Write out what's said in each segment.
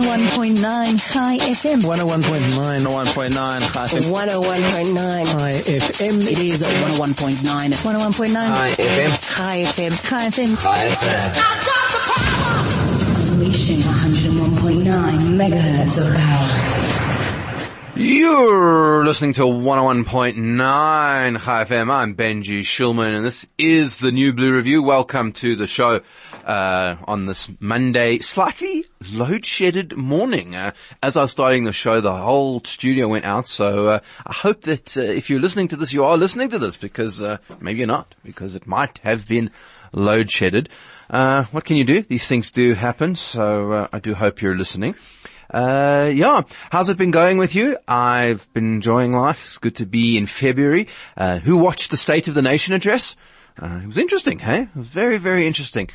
101.9 High FM. 101.9 High FM. It is 101.9 High FM. High FM. Unleashing 101.9 megahertz of power. You're listening to 101.9 High FM. I'm Benji Shulman, and this is the New Blue Review. Welcome to the show. On this Monday, slightly load-shedded morning. As I was starting the show, the whole studio went out, so I hope that if you're listening to this, you are listening to this, because maybe you're not, because it might have been load-shedded. What can you do? These things do happen, so I do hope you're listening. Yeah. How's it been going with you? I've been enjoying life. It's good to be in February. Who watched the State of the Nation address? It was interesting, hey? It was very, very interesting.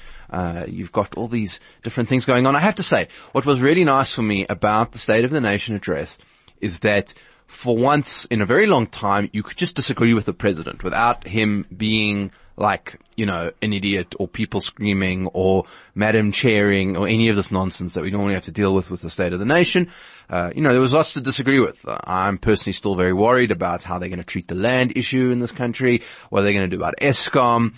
You've got all these different things going on. I have to say, what was really nice for me about the State of the Nation address is that for once in a very long time, you could just disagree with the president without him being like, you know, an idiot or people screaming or Madam chairing or any of this nonsense that we normally have to deal with the State of the Nation. You know, there was lots to disagree with. I'm personally still very worried about how they're going to treat the land issue in this country, what they're going to do about ESCOM.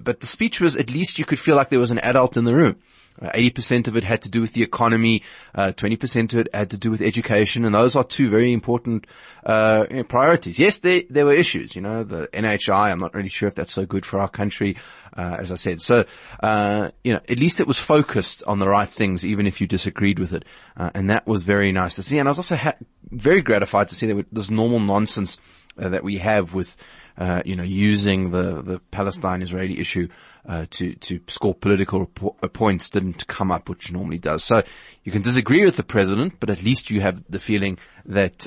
But the speech was, at least you could feel like there was an adult in the room. 80% of it had to do with the economy, 20% of it had to do with education, and those are two very important priorities. Yes, there were issues, you know, the NHI, I'm not really sure if that's so good for our country, as I said. So, you know, at least it was focused on the right things, even if you disagreed with it, and that was very nice to see. And I was also very gratified to see that this normal nonsense that we have with you know, using the Palestine-Israeli issue to score political points didn't come up, which normally does. So you can disagree with the president, but at least you have the feeling that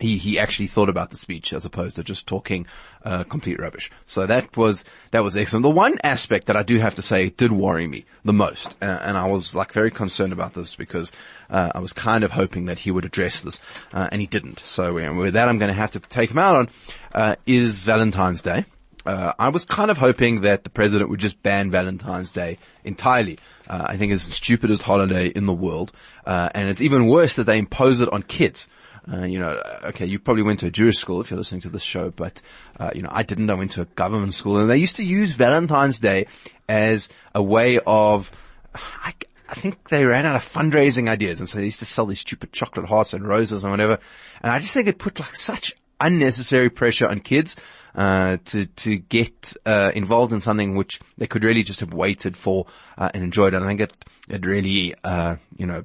he actually thought about the speech as opposed to just talking complete rubbish. So that was excellent. The one aspect that I do have to say did worry me the most, and I was like very concerned about this because I was kind of hoping that he would address this, and he didn't. So with that, I'm going to have to take him out on is Valentine's Day. I was kind of hoping that the president would just ban Valentine's Day entirely. I think it's the stupidest holiday in the world, and it's even worse that they impose it on kids. You know, okay, you probably went to a Jewish school if you're listening to this show, but, you know, I didn't. I went to a government school, and they used to use Valentine's Day as a way of, I think they ran out of fundraising ideas, and so they used to sell these stupid chocolate hearts and roses and whatever, and I just think it put like such unnecessary pressure on kids to get involved in something which they could really just have waited for and enjoyed. And I think it really, you know,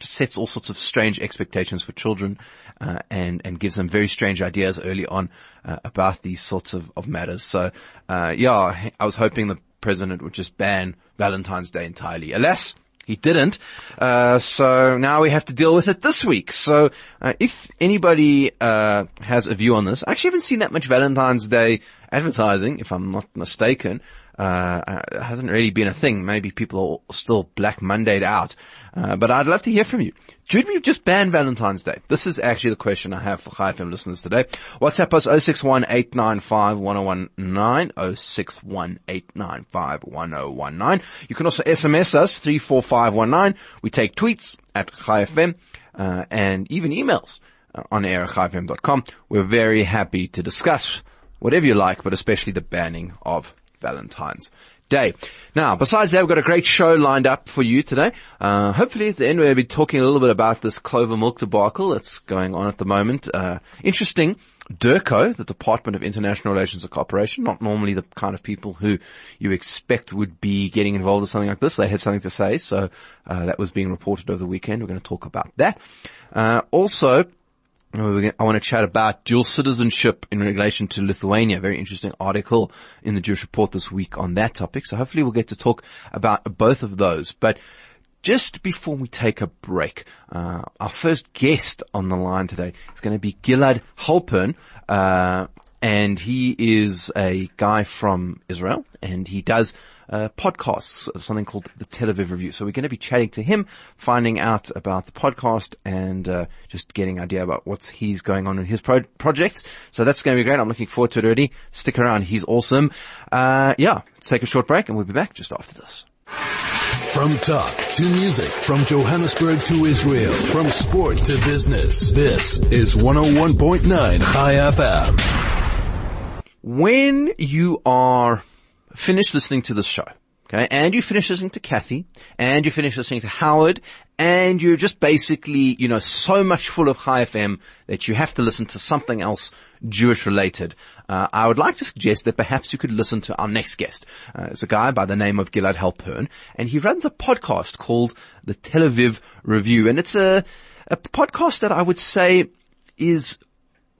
just sets all sorts of strange expectations for children, and gives them very strange ideas early on, about these sorts of matters. So, yeah, I was hoping the president would just ban Valentine's Day entirely. Alas, he didn't. So now we have to deal with it this week. So, if anybody, has a view on this, I actually haven't seen that much Valentine's Day advertising, if I'm not mistaken. It hasn't really been a thing. Maybe people are still Black Monday'd out. But I'd love to hear from you. Should we just ban Valentine's Day? This is actually the question I have for Chai FM listeners today. WhatsApp us 061-895-1019, 061-895-1019. You can also SMS us 34519. We take tweets at Chai FM, and even emails on air at chaifm.com. We're very happy to discuss whatever you like, but especially the banning of Valentine's Day. Now, besides that, we've got a great show lined up for you today. Hopefully at the end we'll be talking a little bit about this Clover milk debacle that's going on at the moment. Interesting. DERCO, the Department of International Relations and Cooperation, not normally the kind of people who you expect would be getting involved in something like this. They had something to say, so that was being reported over the weekend. We're going to talk about that. Also, I want to chat about dual citizenship in relation to Lithuania. Very interesting article in the Jewish Report this week on that topic. So hopefully we'll get to talk about both of those. But just before we take a break, our first guest on the line today is going to be Gilad Halpern. And he is a guy from Israel, and he does podcasts, something called the Tel Aviv Review. So we're going to be chatting to him, finding out about the podcast, and just getting an idea about what he's going on in his projects. So that's going to be great. I'm looking forward to it already. Stick around. He's awesome. Yeah, let's take a short break, and we'll be back just after this. From talk to music, from Johannesburg to Israel, from sport to business, this is 101.9 High FM. When you are finished listening to this show, okay, and you finish listening to Kathy, and you finish listening to Howard, and you're just basically, you know, so much full of High FM that you have to listen to something else Jewish related. I would like to suggest that perhaps you could listen to our next guest. It's a guy by the name of Gilad Halpern, and he runs a podcast called the Tel Aviv Review, and it's a podcast that I would say is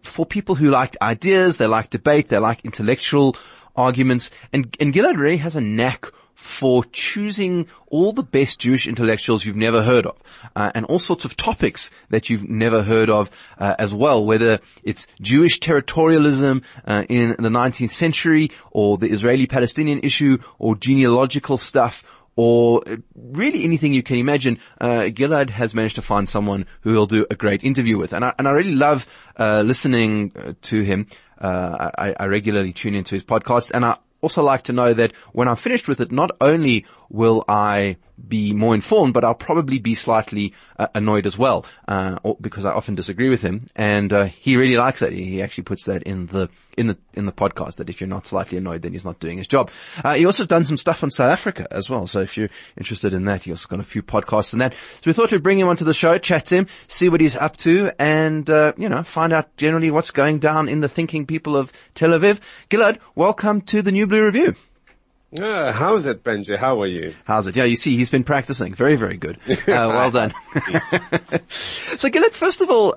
for people who like ideas, they like debate, they like intellectual arguments, and Gilad really has a knack for choosing all the best Jewish intellectuals you've never heard of, and all sorts of topics that you've never heard of as well, whether it's Jewish territorialism in the 19th century, or the Israeli-Palestinian issue, or genealogical stuff, or really anything you can imagine. Gilad has managed to find someone who he'll do a great interview with, and I really love listening to him. I regularly tune into his podcasts, and I also like to know that when I'm finished with it, not only will I be more informed, but I'll probably be slightly annoyed as well, because I often disagree with him, and he really likes it. He actually puts that in the podcast, that if you're not slightly annoyed, then he's not doing his job. He also has done some stuff on South Africa as well, so if you're interested in that, he also got a few podcasts on that. So we thought we'd bring him onto the show, chat to him, see what he's up to, and find out generally what's going down in the thinking people of Tel Aviv. Gilad, welcome to the New Blue Review. How's it, Benji? How are you? How's it? Yeah, you see, he's been practicing. Very, very good. Well done. So, Gilad, first of all,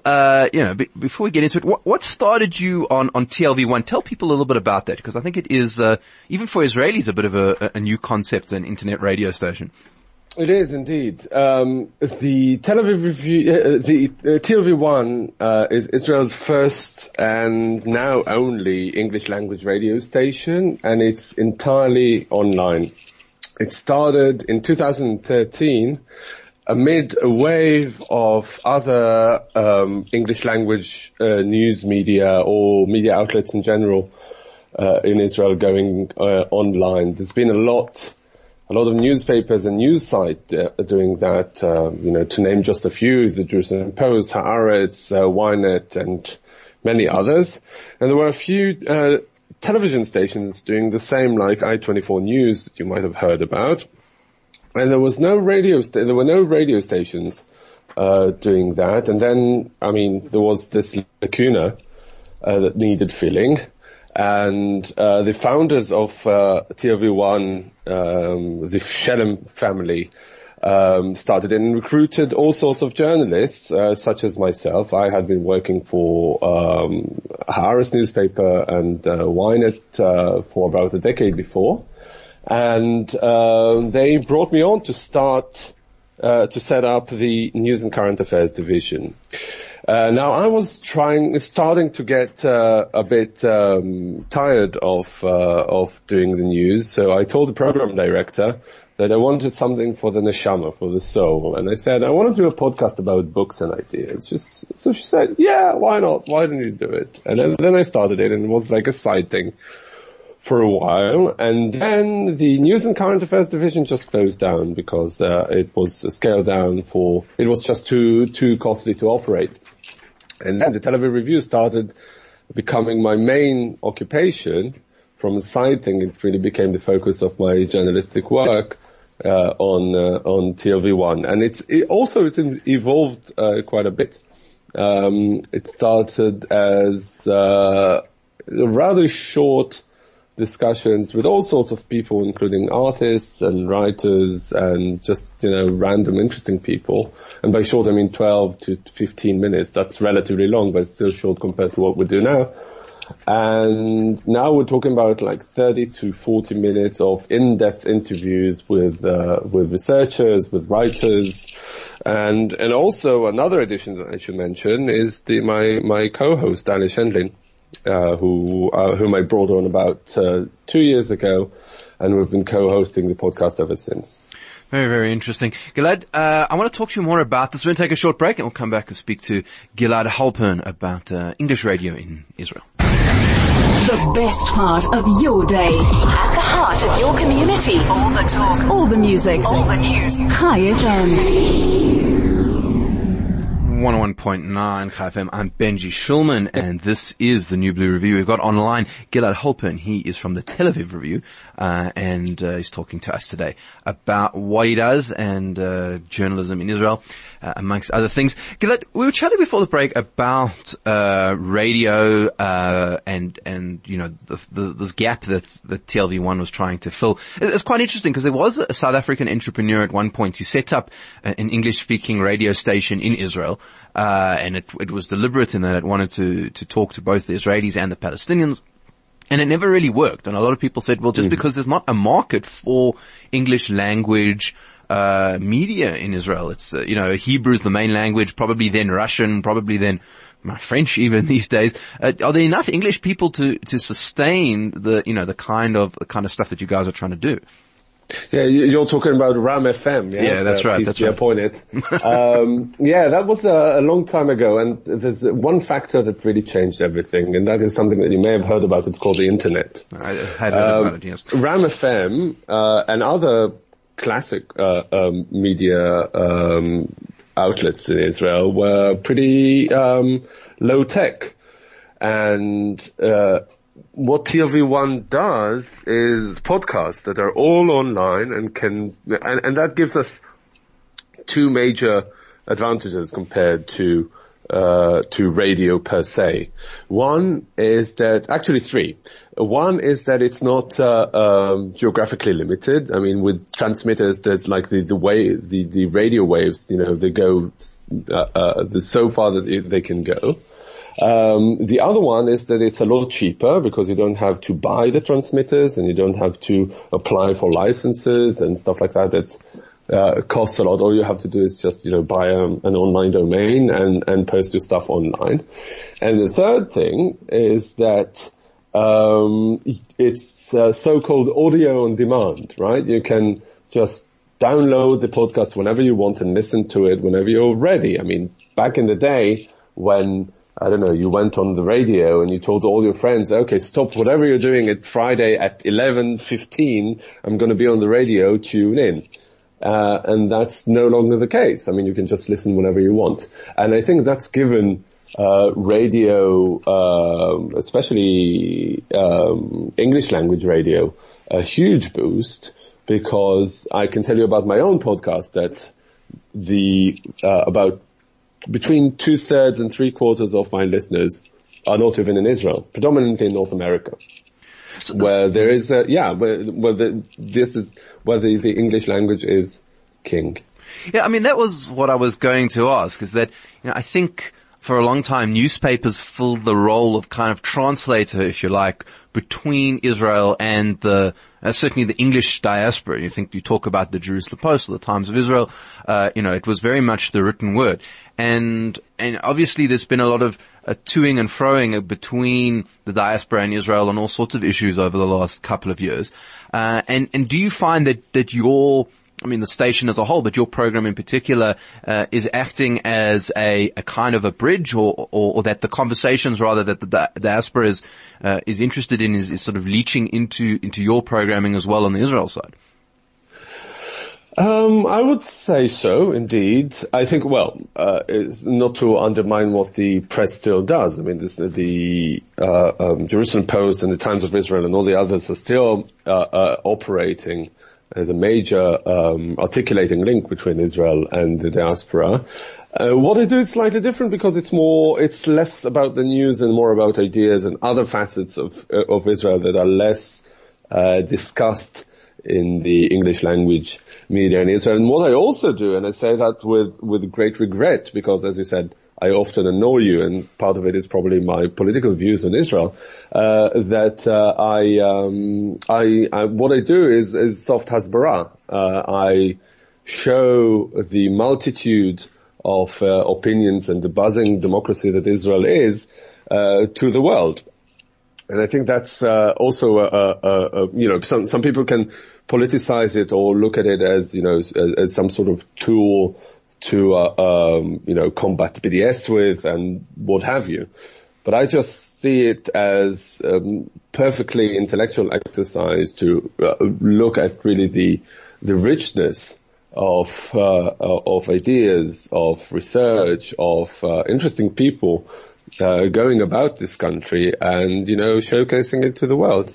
before we get into it, what started you on TLV1? Tell people a little bit about that, because I think it is, even for Israelis, a bit of a new concept, an internet radio station. It is indeed. The Tel Aviv Review, TLV1, is Israel's first and now only English language radio station, and it's entirely online. It started in 2013 amid a wave of other, English language, news media or media outlets in general, in Israel going, online. There's been a lot of newspapers and news sites are doing that, to name just a few, the Jerusalem Post, Haaretz, Ynet, and many others. And there were a few television stations doing the same, like i24 News that you might have heard about. And there was no radio stations doing that. And then, there was this lacuna that needed filling. And the founders of TLV1, the Shelem family, started and recruited all sorts of journalists, such as myself. I had been working for Haaretz newspaper and Ynet for about a decade before, and they brought me on to start to set up the News and Current Affairs division. Now I was starting to get a bit tired of doing the news, so I told the program director that I wanted something for the neshama, for the soul, and I said I want to do a podcast about books and ideas. So she said, "Yeah, why not? Why don't you do it?" And then I started it, and it was like a side thing for a while, and then the News and Current Affairs division just closed down because it was scaled down it was just too costly to operate. And then the Tel Aviv Review started becoming my main occupation. From a side thing, it really became the focus of my journalistic work on TLV1, and it's evolved quite a bit. It started as rather short discussions with all sorts of people, including artists and writers and just, random interesting people. And by short, I mean 12 to 15 minutes. That's relatively long, but it's still short compared to what we do now. And now we're talking about like 30 to 40 minutes of in-depth interviews with researchers, with writers. And also another addition that I should mention is my co-host, Alice Hendling, whom I brought on about 2 years ago, and we've been co-hosting the podcast ever since. Very, very interesting. Gilad, I want to talk to you more about this. We're going to take a short break, and we'll come back and speak to Gilad Halpern about English radio in Israel. The best part of your day. At the heart of your community. All the talk. All the music. All the news. Chai FM. 101.9 High FM. I'm Benji Shulman, and this is the New Blue Review. We've got online Gilad Halpern. He is from the Tel Aviv Review, and he's talking to us today about what he does and journalism in Israel, amongst other things. Gilad, we were chatting before the break about radio and you know this gap that the TLV1 was trying to fill. It's quite interesting because there was a South African entrepreneur at one point who set up an English-speaking radio station in Israel, and it was deliberate in that it wanted to talk to both the Israelis and the Palestinians. And it never really worked. And a lot of people said, well, just because there's not a market for English language media in Israel. It's, Hebrew is the main language, probably then Russian, probably then French even these days. Are there enough English people to sustain the kind of stuff that you guys are trying to do? Yeah, you're talking about Ram FM. Yeah, that's right. That's right. Appointed. That was a long time ago, and there's one factor that really changed everything, and that is something that you may have heard about. It's called the internet. I had heard about it. Yes. Ram FM and other classic media outlets in Israel were pretty low tech, and what TLV1 does is podcasts that are all online and and that gives us two major advantages compared to radio per se. Three. One is that it's not geographically limited. I mean, with transmitters, there's like the radio waves. They go so far that they can go. The other one is that it's a lot cheaper because you don't have to buy the transmitters and you don't have to apply for licenses and stuff like that. That costs a lot. All you have to do is just, buy an online domain and post your stuff online. And the third thing is that it's so-called audio on demand, right? You can just download the podcast whenever you want and listen to it whenever you're ready. I mean, back in the day when you went on the radio and you told all your friends, okay, stop whatever you're doing at Friday at 11:15, I'm going to be on the radio, tune in. And that's no longer the case. I mean, you can just listen whenever you want. And I think that's given radio, especially English language radio, a huge boost, because I can tell you about my own podcast that between 2/3 and 3/4 of my listeners are not even in Israel, predominantly in North America, where there is the English language is king. Yeah, I mean, that was what I was going to ask, is that, I think for a long time newspapers filled the role of kind of translator, if you like, between Israel and certainly the English diaspora. You talk about the Jerusalem Post or the Times of Israel, it was very much the written word. And obviously there's been a lot of toing and froing between the diaspora and Israel on all sorts of issues over the last couple of years. And do you find that the station as a whole, but your program in particular, is acting as a kind of a bridge, or that the conversations rather that the diaspora is interested in is sort of leaching into your programming as well on the Israel side? I would say so, indeed. I think, it's not to undermine what the press still does. I mean, the Jerusalem Post and the Times of Israel and all the others are still operating as a major articulating link between Israel and the diaspora. What I do is slightly different because it's less about the news and more about ideas and other facets of Israel that are less discussed in the English language media in Israel. And what I also do, and I say that with great regret, because as you said, I often annoy you, and part of it is probably my political views on Israel, what I do is soft hasbara. I show the multitude of opinions and the buzzing democracy that Israel is, to the world. And I think that's also some people can politicize it or look at it as as some sort of tool to combat BDS with and what have you. But I just see it as a perfectly intellectual exercise to look at really the richness of ideas, of research, of interesting people going about this country and, you know, showcasing it to the world.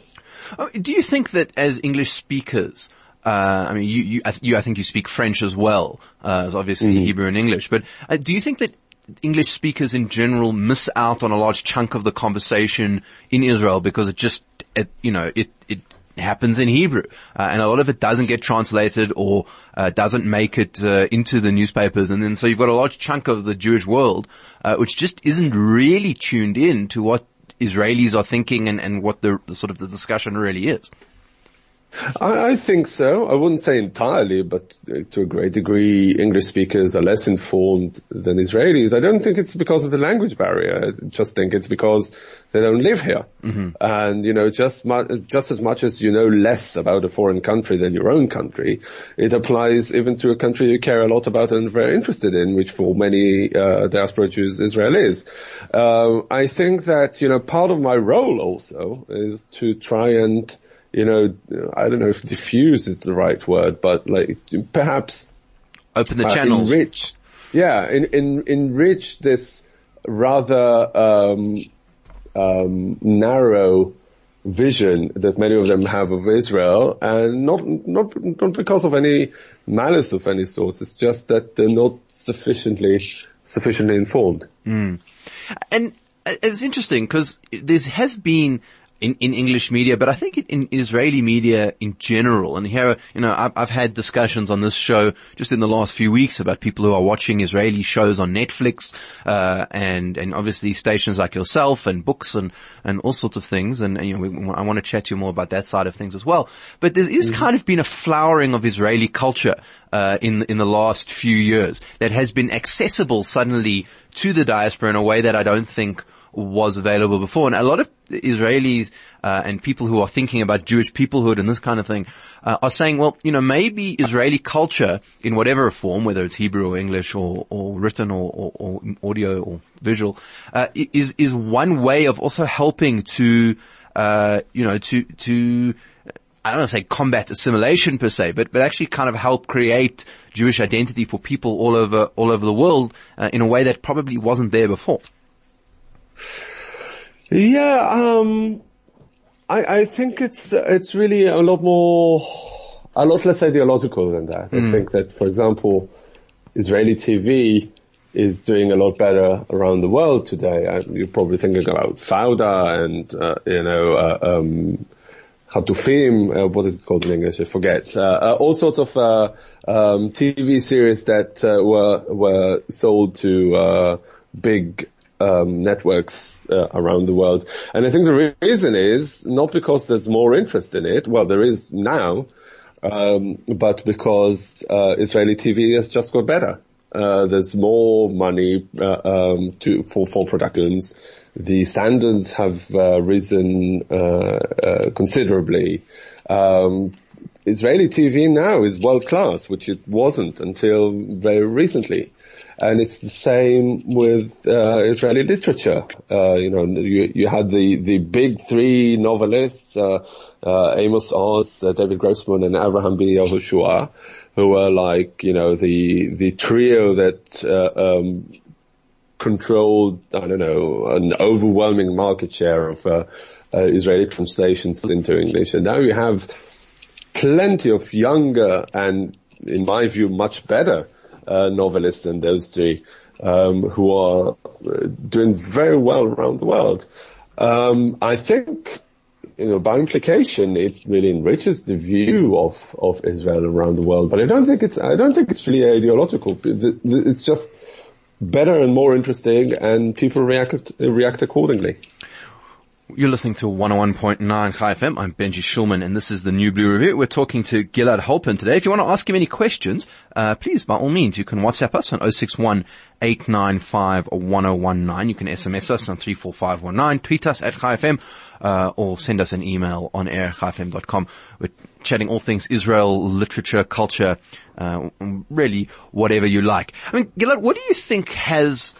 Do you think that as English speakers, I think you speak French as well, as obviously Hebrew and English, but do you think that English speakers in general miss out on a large chunk of the conversation in Israel because it happens in Hebrew, and a lot of it doesn't get translated or doesn't make it into the newspapers, and then so you've got a large chunk of the Jewish world which just isn't really tuned in to what Israelis are thinking and what the sort of the discussion really is? I think so. I wouldn't say entirely, but to a great degree, English speakers are less informed than Israelis. I don't think it's because of the language barrier. I just think it's because they don't live here. Mm-hmm. And, you know, just as much as you know less about a foreign country than your own country, it applies even to a country you care a lot about and are very interested in, which for many diaspora Jews, Israel is. I think that, you know, part of my role also is to try and, you know, I don't know if diffuse is the right word, but like perhaps open the channels. Enrich this rather narrow vision that many of them have of Israel, and not because of any malice of any sort. It's just that they're not sufficiently informed. Mm. And it's interesting because this has been in English media, but I think in Israeli media in general. And here, you know, I've had discussions on this show just in the last few weeks about people who are watching Israeli shows on Netflix, and obviously stations like yourself and books and all sorts of things. And you know, I want to chat to you more about that side of things as well. But there is kind of been a flowering of Israeli culture, in the last few years that has been accessible suddenly to the diaspora in a way that I don't think was available before. And a lot of Israelis and people who are thinking about Jewish peoplehood and this kind of thing are saying, well, you know, maybe Israeli culture in whatever form, whether it's Hebrew or English or written or audio or visual, is one way of also helping to to I don't want to say combat assimilation per se, but actually kind of help create Jewish identity for people all over the world in a way that probably wasn't there before. Yeah, I think it's really a lot less ideological than that. I think that, for example, Israeli TV is doing a lot better around the world today. You're probably thinking about Fauda and Hatufim, what is it called in English? I forget. All sorts of TV series that were sold to big networks around the world. And I think the reason is not because there's more interest in it, well, there is now, but because Israeli TV has just got better. There's more money for productions. The standards have risen considerably. Israeli TV now is world class, which it wasn't until very recently. And it's the same with Israeli literature. You had the big three novelists, Amos Oz, David Grossman, and Abraham B. Yehoshua, who were like, you know, the trio that controlled, I don't know, an overwhelming market share of Israeli translations into English. And now you have plenty of younger and, in my view, much better novelists and those three who are doing very well around the world. I think, you know, by implication, it really enriches the view of Israel around the world. But I don't think it's really ideological. It's just better and more interesting, and people react accordingly. You're listening to 101.9 High FM. I'm Benji Shulman, and this is the New Blue Review. We're talking to Gilad Halpern today. If you want to ask him any questions, please, by all means, you can WhatsApp us on 061-895-1019. You can SMS us on 34519. Tweet us at Chai FM, or send us an email on air@chaifm.com. We're chatting all things Israel, literature, culture, really whatever you like. I mean, Gilad, what do you think has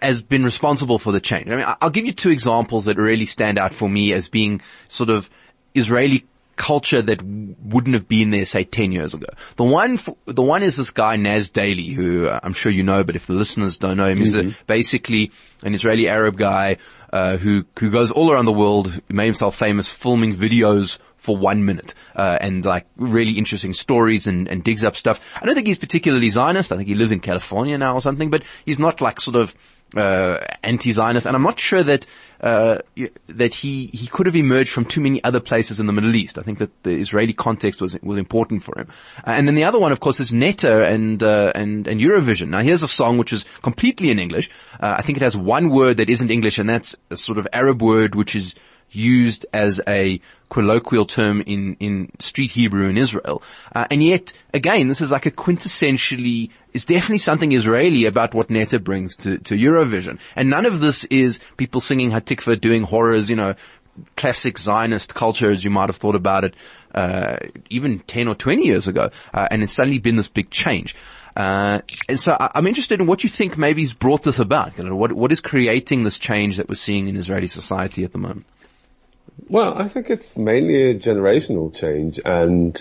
has been responsible for the change. I mean, I'll give you two examples that really stand out for me as being sort of Israeli culture that wouldn't have been there, say, 10 years ago. The one is this guy, Nas Daily, who I'm sure you know, but if the listeners don't know him, he's basically an Israeli Arab guy who goes all around the world, made himself famous filming videos for 1 minute, and like really interesting stories and digs up stuff. I don't think he's particularly Zionist. I think he lives in California now or something, but he's not like sort of anti-Zionist, and I'm not sure that that he could have emerged from too many other places in the Middle East. I think that the Israeli context was important for him. And then the other one, of course, is Netta and Eurovision. Now, here's a song which is completely in English. I think it has one word that isn't English, and that's a sort of Arab word which is used as a colloquial term in street Hebrew in Israel. And yet, again, this is like a quintessentially, it's definitely something Israeli about what Netta brings to Eurovision. And none of this is people singing Hatikva, doing horrors, you know, classic Zionist culture as you might have thought about it, even 10 or 20 years ago. And it's suddenly been this big change. And so I'm interested in what you think maybe has brought this about. You know, what is creating this change that we're seeing in Israeli society at the moment? Well, I think it's mainly a generational change, and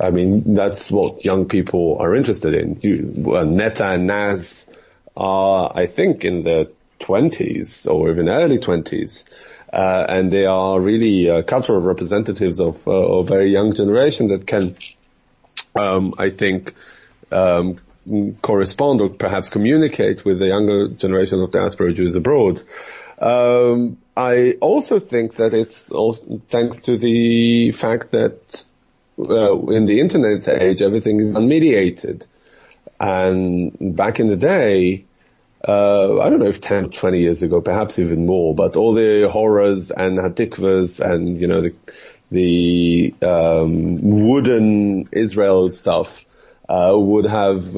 I mean that's what young people are interested in. Netta and Naz are, I think, in their 20s or even early 20s, and they are really cultural representatives of a very young generation that can, I think, correspond or perhaps communicate with the younger generation of diaspora Jews abroad. I also think that it's also thanks to the fact that in the internet age, everything is unmediated. And back in the day, I don't know if 10 or 20 years ago, perhaps even more, but all the horrors and hatikvas and, you know, the wooden Israel stuff would have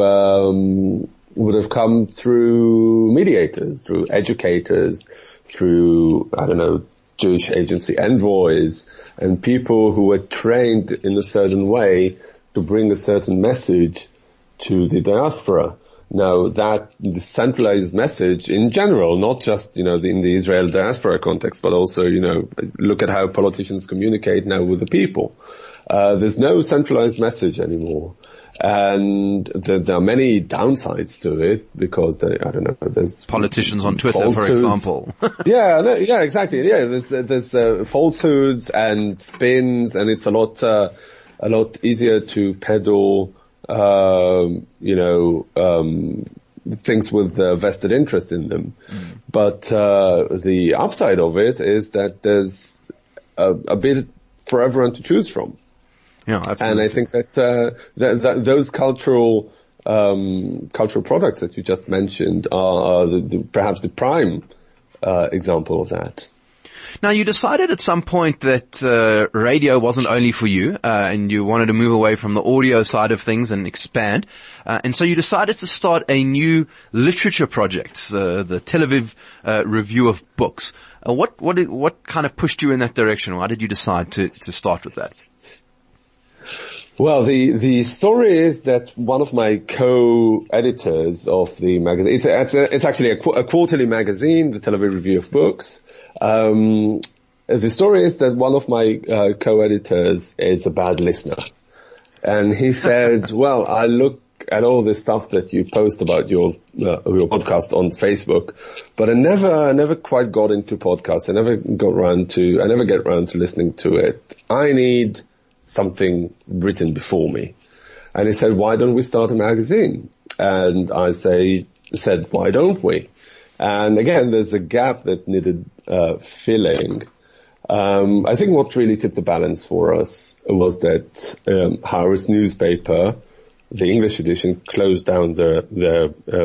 come through mediators, through educators, through, I don't know, Jewish agency envoys and people who were trained in a certain way to bring a certain message to the diaspora. Now, that decentralized message in general, not just, you know, in the Israel diaspora context, but also, you know, look at how politicians communicate now with the people. There's no centralized message anymore. And there are many downsides to it because there's politicians on Twitter, falsehoods. For example. Exactly. Yeah, there's falsehoods and spins, and it's a lot easier to peddle, things with vested interest in them. Mm. But the upside of it is that there's a bit for everyone to choose from. Yeah, absolutely. And I think that those cultural products that you just mentioned are perhaps the prime example of that. Now, you decided at some point that radio wasn't only for you, and you wanted to move away from the audio side of things and expand. And so you decided to start a new literature project, the Tel Aviv Review of Books. What kind of pushed you in that direction? Why did you decide to start with that? Well, the story is that one of my co-editors of the magazine, it's actually a quarterly magazine, the Tel Aviv Review of Books. The story is that one of my co-editors is a bad listener. And he said, well, I look at all the stuff that you post about your podcast on Facebook, but I never quite got into podcasts. I never get around to listening to it. I need something written before me. And he said, why don't we start a magazine? And I said, why don't we? And again, there's a gap that needed filling. I think what really tipped the balance for us was that Haaretz newspaper, the English edition, closed down their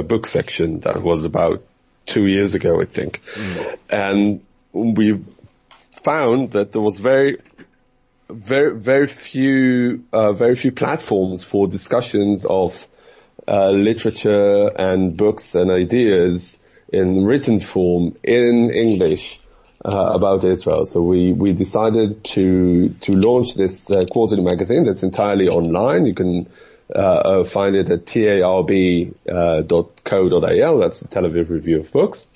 book section. That was about 2 years ago, I think. Mm. And we found that there was very few platforms for discussions of literature and books and ideas in written form in English about Israel. So we decided to launch this quarterly magazine that's entirely online. You can find it at tarb.co.il. That's the Tel Aviv Review of Books.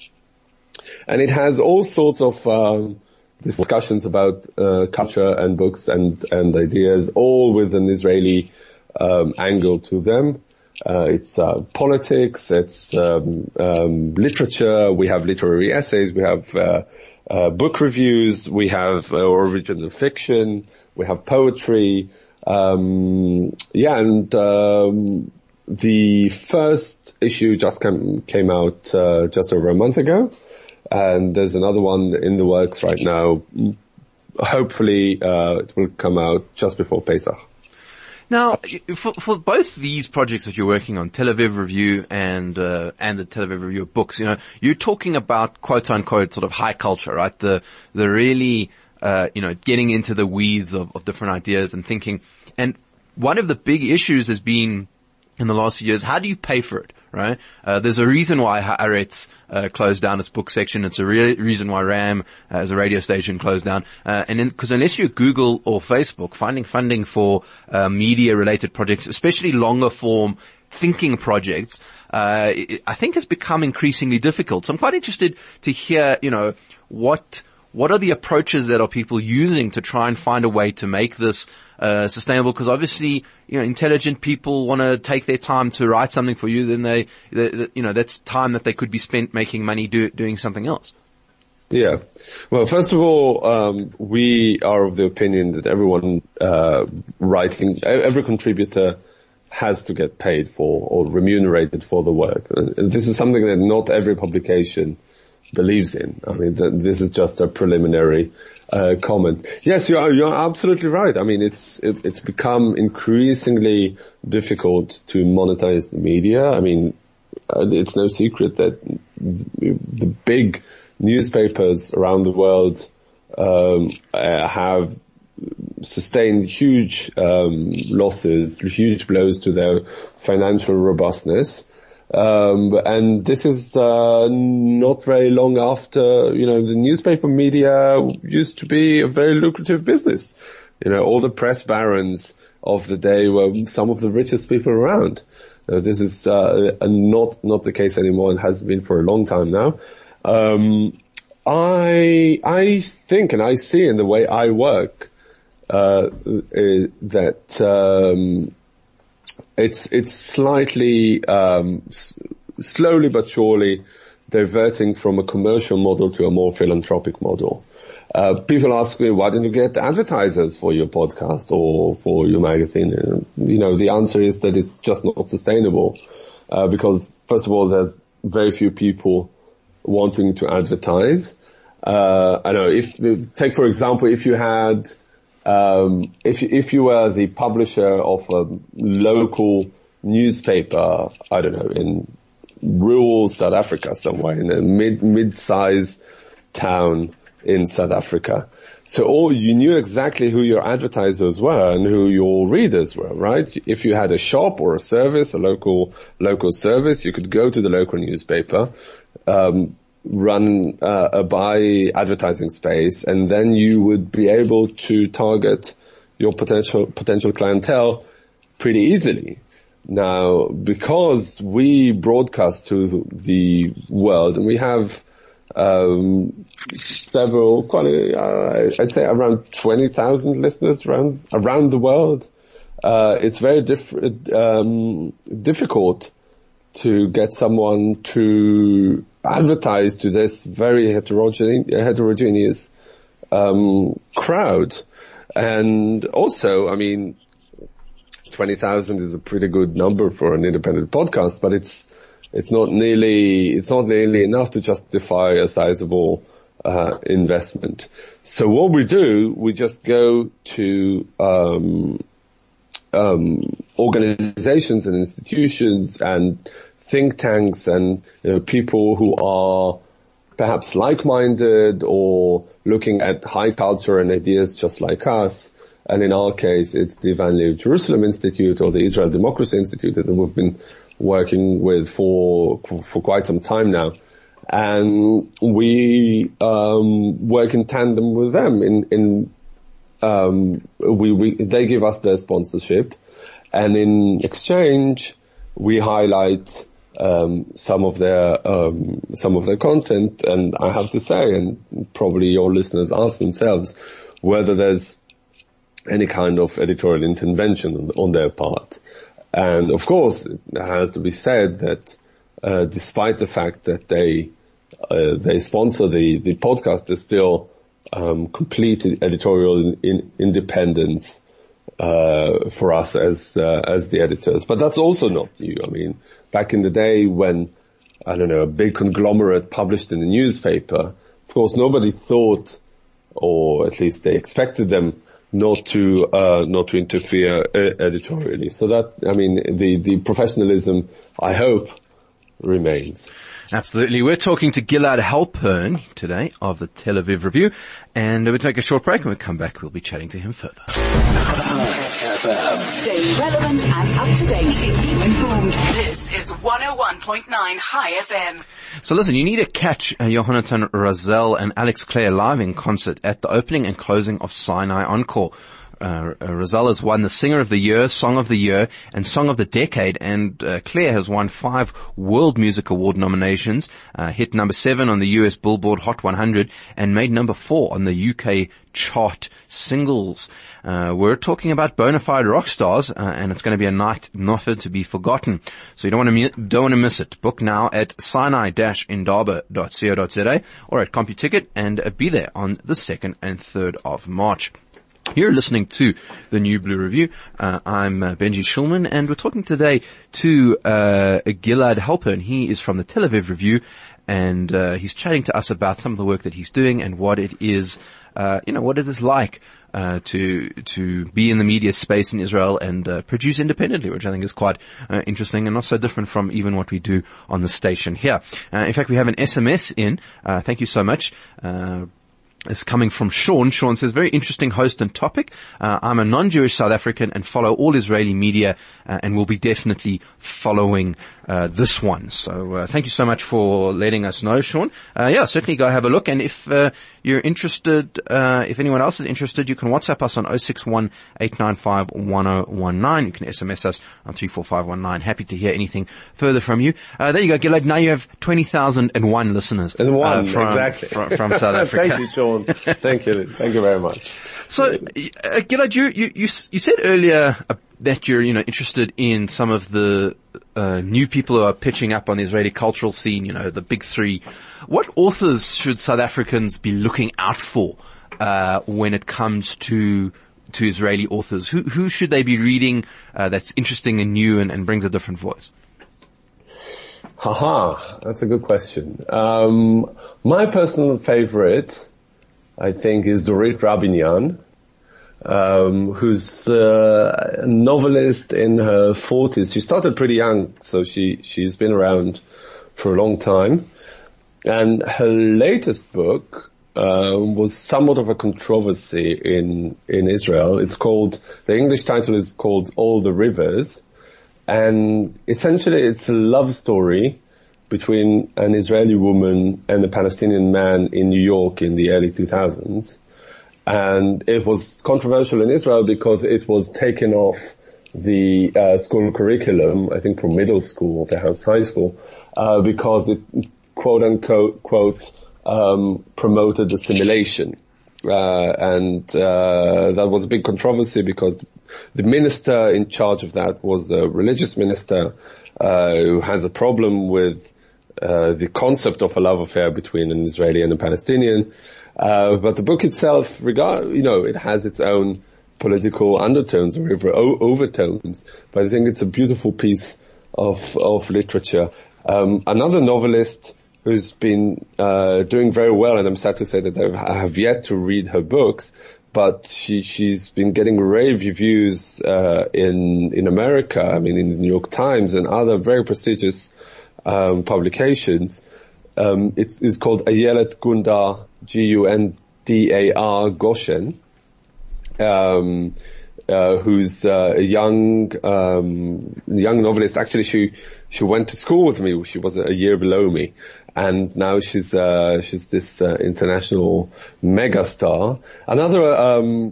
And it has all sorts of discussions about culture and books and ideas, all with an Israeli angle to them. It's politics, it's literature, we have literary essays, we have book reviews, we have original fiction, we have poetry. The first issue just came out just over a month ago, and there's another one in the works right now. Hopefully it will come out just before Pesach. Now, for both these projects that you're working on, Tel Aviv Review and the Tel Aviv Review of Books, you know, you're talking about quote unquote sort of high culture, right? The really, getting into the weeds of different ideas and thinking. And one of the big issues has been in the last few years, how do you pay for it, right? There's a reason why Haaretz closed down its book section. It's a reason why Ram as a radio station closed down. Because unless you Google or Facebook, finding funding for media-related projects, especially longer-form thinking projects, I think has become increasingly difficult. So I'm quite interested to hear, what are the approaches that are people using to try and find a way to make this sustainable? Because obviously, intelligent people want to take their time to write something for you. Then they that's time that they could be spent making money doing something else. Yeah. Well, first of all, we are of the opinion that everyone writing, every contributor has to get paid for or remunerated for the work. And this is something that not every publication believes in. I mean, this is just a preliminary comment. Yes, you're absolutely right. I mean, it's become increasingly difficult to monetize the media. I mean, it's no secret that the big newspapers around the world have sustained huge losses, huge blows to their financial robustness. And this is not very long after, the newspaper media used to be a very lucrative business. All the press barons of the day were some of the richest people around. This is not the case anymore, and has been for a long time now. I think, and I see in the way I work, that it's slightly, slowly but surely diverting from a commercial model to a more philanthropic model. People ask me, why don't you get advertisers for your podcast or for your magazine? And, the answer is that it's just not sustainable. Because first of all, there's very few people wanting to advertise. I know take for example, if you had, if you were the publisher of a local newspaper, I don't know, in rural South Africa somewhere, in a mid-sized town in South Africa. So you knew exactly who your advertisers were and who your readers were, right? If you had a shop or a service, a local service, you could go to the local newspaper, run buy advertising space, and then you would be able to target your potential clientele pretty easily. Now, because we broadcast to the world, and we have several, I'd say around 20,000 listeners around the world, it's very difficult to get someone to advertise to this very heterogeneous crowd. And also, 20,000 is a pretty good number for an independent podcast, but it's not nearly enough to justify a sizable investment. So what we do, we just go to organizations and institutions and think tanks and people who are perhaps like-minded or looking at high culture and ideas just like us. And in our case, it's the Van Leer Jerusalem Institute or the Israel Democracy Institute that we've been working with for quite some time now. And we work in tandem with them. They give us their sponsorship. And in exchange, we highlight some of their content. And I have to say, and probably your listeners ask themselves, whether there's any kind of editorial intervention on their part. And of course, it has to be said that despite the fact that they sponsor the podcast, there's still complete editorial independence for us as the editors. But that's also not new. I mean, back in the day when, I don't know, a big conglomerate published in a newspaper, of course nobody thought, or at least they expected them, not to interfere editorially. So that, I mean, the professionalism, I hope, remains. Absolutely. We're talking to Gilad Halpern today of the Tel Aviv Review, and we'll take a short break, and when we come back, we'll be chatting to him further. Stay relevant and up to date. Keep informed. This is 101.9 High FM. So listen, you need to catch Yonatan Razel and Alex Clare live in concert at the opening and closing of Sinai Encore. Razel has won the Singer of the Year, Song of the Year, and Song of the Decade, and Claire has won 5 World Music Award nominations, hit number 7 on the US Billboard Hot 100, and made number 4 on the UK chart singles. We're talking about bona fide rock stars, and it's going to be a night never to be forgotten. So you don't want to miss it. Book now at sinai-indaba.co.za or at CompuTicket, and be there on the 2nd and 3rd of March. You're listening to the New Blue Review. I'm Benji Shulman, and we're talking today to Gilad Halpern. He is from the Tel Aviv Review, and he's chatting to us about some of the work that he's doing and what it is, what it is like to be in the media space in Israel and produce independently, which I think is quite interesting and not so different from even what we do on the station here. In fact, we have an SMS in. Thank you so much. It's coming from Sean. Sean says, very interesting host and topic. I'm a non-Jewish South African and follow all Israeli media and will be definitely following this one. So thank you so much for letting us know, Sean. Yeah, certainly go have a look. And if you're interested, if anyone else is interested, you can WhatsApp us on 061-895-1019. You can SMS us on 34519. Happy to hear anything further from you. There you go, Gilad. Now you have 20,001 listeners. And one, exactly. From South Africa. Thank you, Sean. Thank you very much. So, Gilad, you said earlier that you're interested in some of the new people who are pitching up on the Israeli cultural scene. The big three. What authors should South Africans be looking out for when it comes to Israeli authors? Who should they be reading that's interesting and new and brings a different voice? Haha, that's a good question. My personal favorite, I think, is Dorit Rabinian, who's a novelist in her 40s. She started pretty young, so she's been around for a long time. And her latest book was somewhat of a controversy in Israel. It's called, the English title is called All the Rivers. And essentially it's a love story between an Israeli woman and a Palestinian man in New York in the early 2000s. And it was controversial in Israel because it was taken off the school curriculum, I think from middle school, perhaps high school, because it, quote unquote, promoted assimilation. And that was a big controversy because the minister in charge of that was a religious minister who has a problem with the concept of a love affair between an Israeli and a Palestinian. But the book itself, it has its own political undertones or overtones. But I think it's a beautiful piece of literature. Another novelist who's been doing very well, and I'm sad to say that I have yet to read her books, but she's been getting rave reviews in America, I mean in the New York Times and other very prestigious publications. It's called Ayelet Gundar, Gundar-Goshen, who's a young novelist. Actually, she went to school with me. She was a year below me, and now she's this international megastar. Another a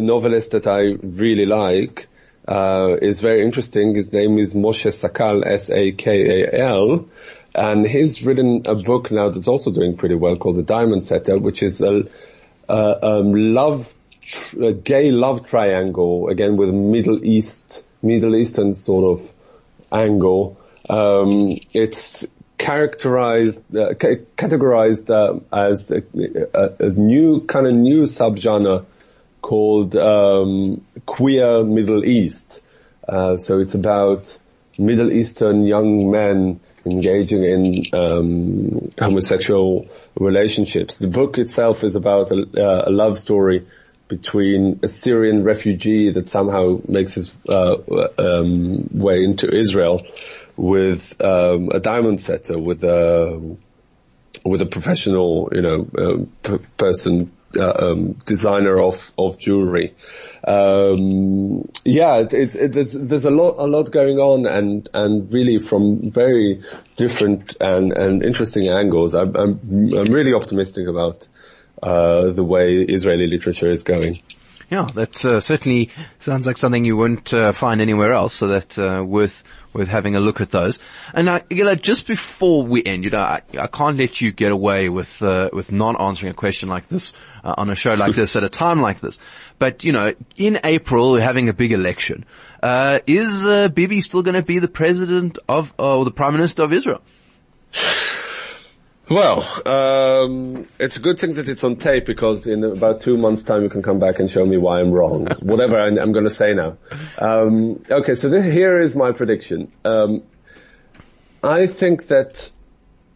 novelist that I really like is very interesting. His name is Moshe Sakal, S-A-K-A-L, and he's written a book now that's also doing pretty well called The Diamond Setter, which is a gay love triangle, again with a Middle Eastern sort of angle. It's categorized as a new kind of new subgenre called queer Middle East. So it's about Middle Eastern young men engaging in homosexual relationships. The book itself is about a love story between a Syrian refugee that somehow makes his way into Israel with a diamond setter, with a professional, person, designer of jewelry. There's a lot going on, and really from very different and interesting angles. I'm really optimistic about the way Israeli literature is going. Yeah, that certainly sounds like something you won't find anywhere else, so that's worth having a look at those. And Gilad, just before we end, I can't let you get away with not answering a question like this on a show like this at a time like this. But in April we're having a big election. Is Bibi still going to be the president of or the prime minister of Israel? Well, it's a good thing that it's on tape, because in about 2 months' time you can come back and show me why I'm wrong. Whatever I'm going to say now. Okay, so here is my prediction. I think that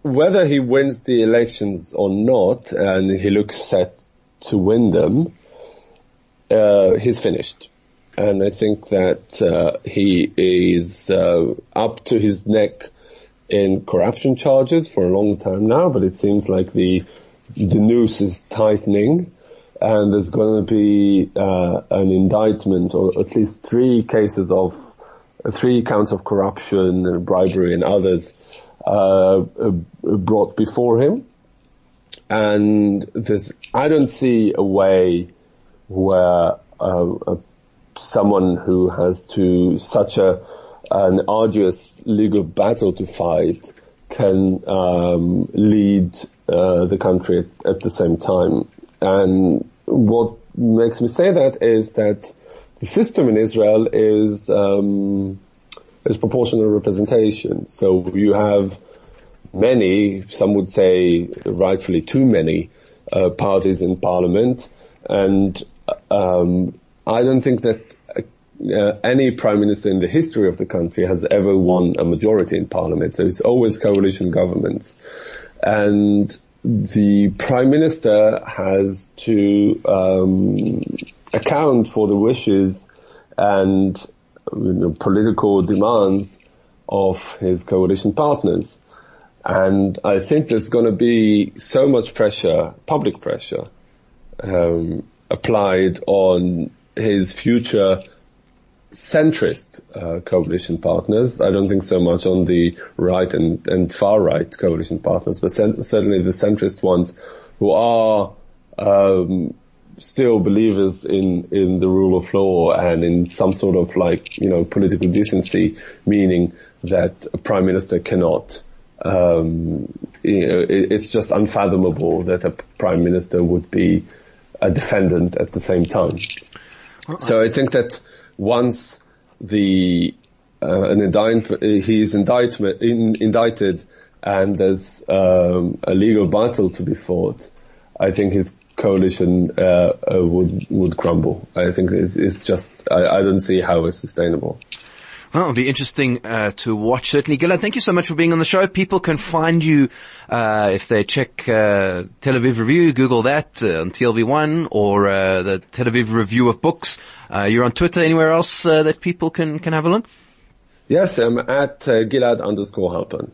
whether he wins the elections or not, and he looks set to win them, he's finished. And I think that he is up to his neck in corruption charges for a long time now, but it seems like the noose is tightening, and there's going to be an indictment, or at least three counts of corruption and bribery and others brought before him. And I don't see a way where someone who has to such an arduous legal battle to fight can lead the country at the same time. And what makes me say that is that the system in Israel is proportional representation. So you have many, some would say rightfully too many, parties in parliament, and I don't think that any prime minister in the history of the country has ever won a majority in parliament. So it's always coalition governments. And the prime minister has to account for the wishes and political demands of his coalition partners. And I think there's going to be so much pressure, public pressure, applied on his future centrist coalition partners. I don't think so much on the right and far right coalition partners, but certainly the centrist ones, who are still believers in the rule of law and in some sort of political decency, meaning that a prime minister cannot. It's just unfathomable that a prime minister would be a defendant at the same time. So I think that once he is indicted and there's a legal battle to be fought, I think his coalition would crumble. I think it's just I don't see how it's sustainable. Well, it'll be interesting to watch, certainly. Gilad, thank you so much for being on the show. People can find you if they check Tel Aviv Review, Google that on TLV1 or the Tel Aviv Review of Books. You're on Twitter. Anywhere else that people can have a look? Yes, I'm at Gilad_Halpern.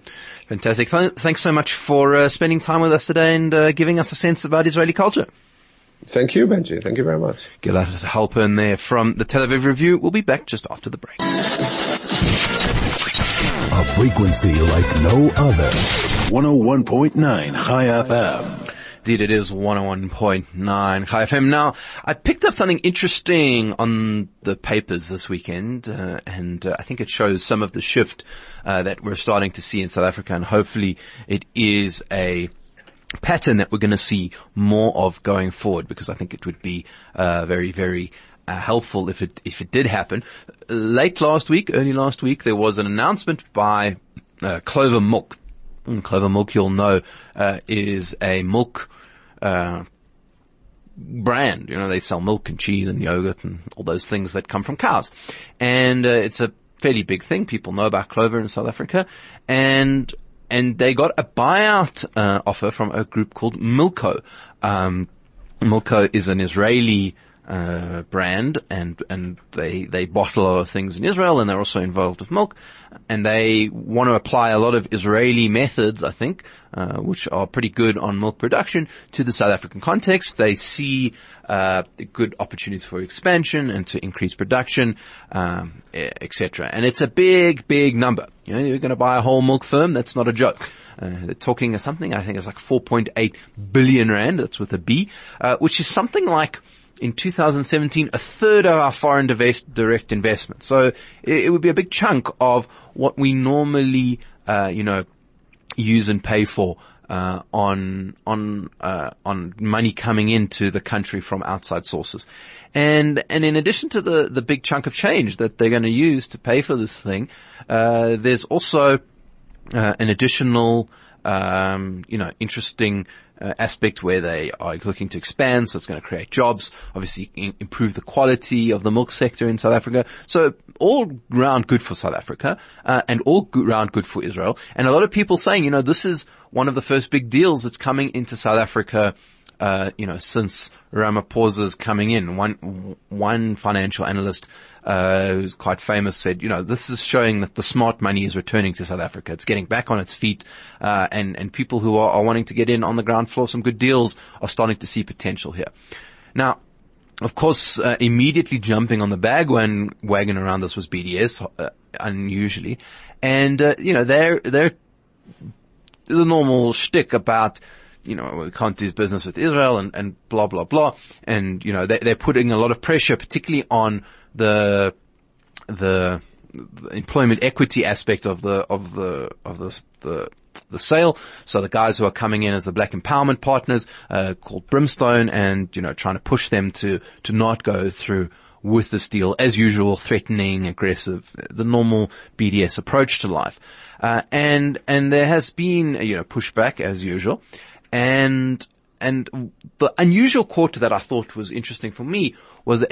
Fantastic. Thanks so much for spending time with us today and giving us a sense about Israeli culture. Thank you, Benji. Thank you very much. Gilad Halpern there from the Tel Aviv Review. We'll be back just after the break. A frequency like no other. 101.9 High FM. Indeed, it is 101.9 High FM. Now, I picked up something interesting on the papers this weekend, and I think it shows some of the shift that we're starting to see in South Africa, and hopefully it is a pattern that we're going to see more of going forward, because I think it would be very, very helpful if it did happen. Early last week, there was an announcement by Clover Milk. Clover Milk, you'll know, is a milk brand. You know, they sell milk and cheese and yogurt and all those things that come from cows. And it's a fairly big thing. People know about Clover in South Africa. And they got a buyout offer from a group called Milko. Milko is an Israeli brand, and they bottle a lot of things in Israel, and they're also involved with milk, and they want to apply a lot of Israeli methods, I think, which are pretty good on milk production, to the South African context. They see good opportunities for expansion and to increase production, etc. And it's a big, big number. You know, you're going to buy a whole milk firm. That's not a joke. They're talking of something, I think it's like 4.8 billion rand. That's with a B, which is something like, in 2017, a third of our foreign direct investment. So it would be a big chunk of what we normally, use and pay for, on money coming into the country from outside sources. And in addition to the big chunk of change that they're going to use to pay for this thing, there's also, an additional, interesting aspect where they are looking to expand, so it's going to create jobs, obviously improve the quality of the milk sector in South Africa. So all round good for South Africa, and all round good for Israel. And a lot of people saying, this is one of the first big deals that's coming into South Africa, since Ramaphosa's coming in. One financial analyst, who's quite famous, said, this is showing that the smart money is returning to South Africa. It's getting back on its feet, and people who are wanting to get in on the ground floor, some good deals, are starting to see potential here. Now, of course, immediately jumping on the wagon around this was BDS, unusually. And, they're the normal shtick about, we can't do business with Israel and blah, blah, blah. And, they're putting a lot of pressure, particularly on the employment equity aspect of the sale. So the guys who are coming in as the black empowerment partners, called Brimstone, and, trying to push them to not go through with this deal, as usual, threatening, aggressive, the normal BDS approach to life. And there has been, pushback as usual. And the unusual quote that I thought was interesting for me was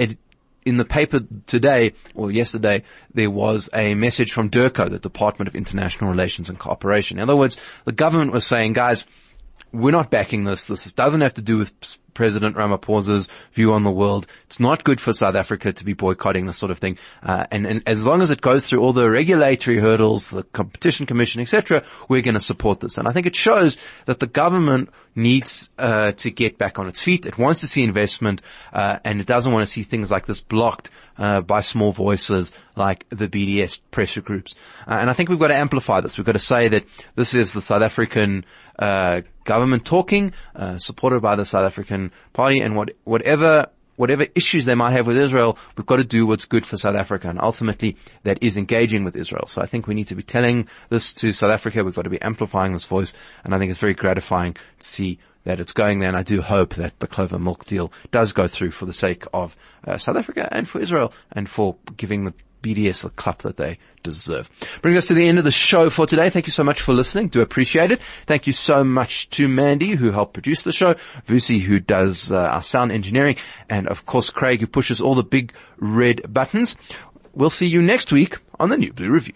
in the paper today, or yesterday, there was a message from DERCO, the Department of International Relations and Cooperation. In other words, the government was saying, guys, we're not backing this. This doesn't have to do with President Ramaphosa's view on the world. It's not good for South Africa to be boycotting this sort of thing. And as long as it goes through all the regulatory hurdles, the Competition Commission, etc., we're going to support this. And I think it shows that the government needs to get back on its feet. It wants to see investment, and it doesn't want to see things like this blocked by small voices like the BDS pressure groups. And I think we've got to amplify this. We've got to say that this is the South African government talking, supported by the South African party, and whatever issues they might have with Israel, we've got to do what's good for South Africa, and ultimately that is engaging with Israel. So I think we need to be telling this to South Africa. We've got to be amplifying this voice, and I think it's very gratifying to see that it's going there, and I do hope that the Clover Milk deal does go through for the sake of South Africa and for Israel, and for giving the BDS the clap that they deserve. Bring us to the end of the show for today. Thank you so much for listening. Do appreciate it. Thank you so much to Mandy, who helped produce the show, Vusi, who does our sound engineering, and of course Craig, who pushes all the big red buttons. We'll see you next week on the New Blue Review.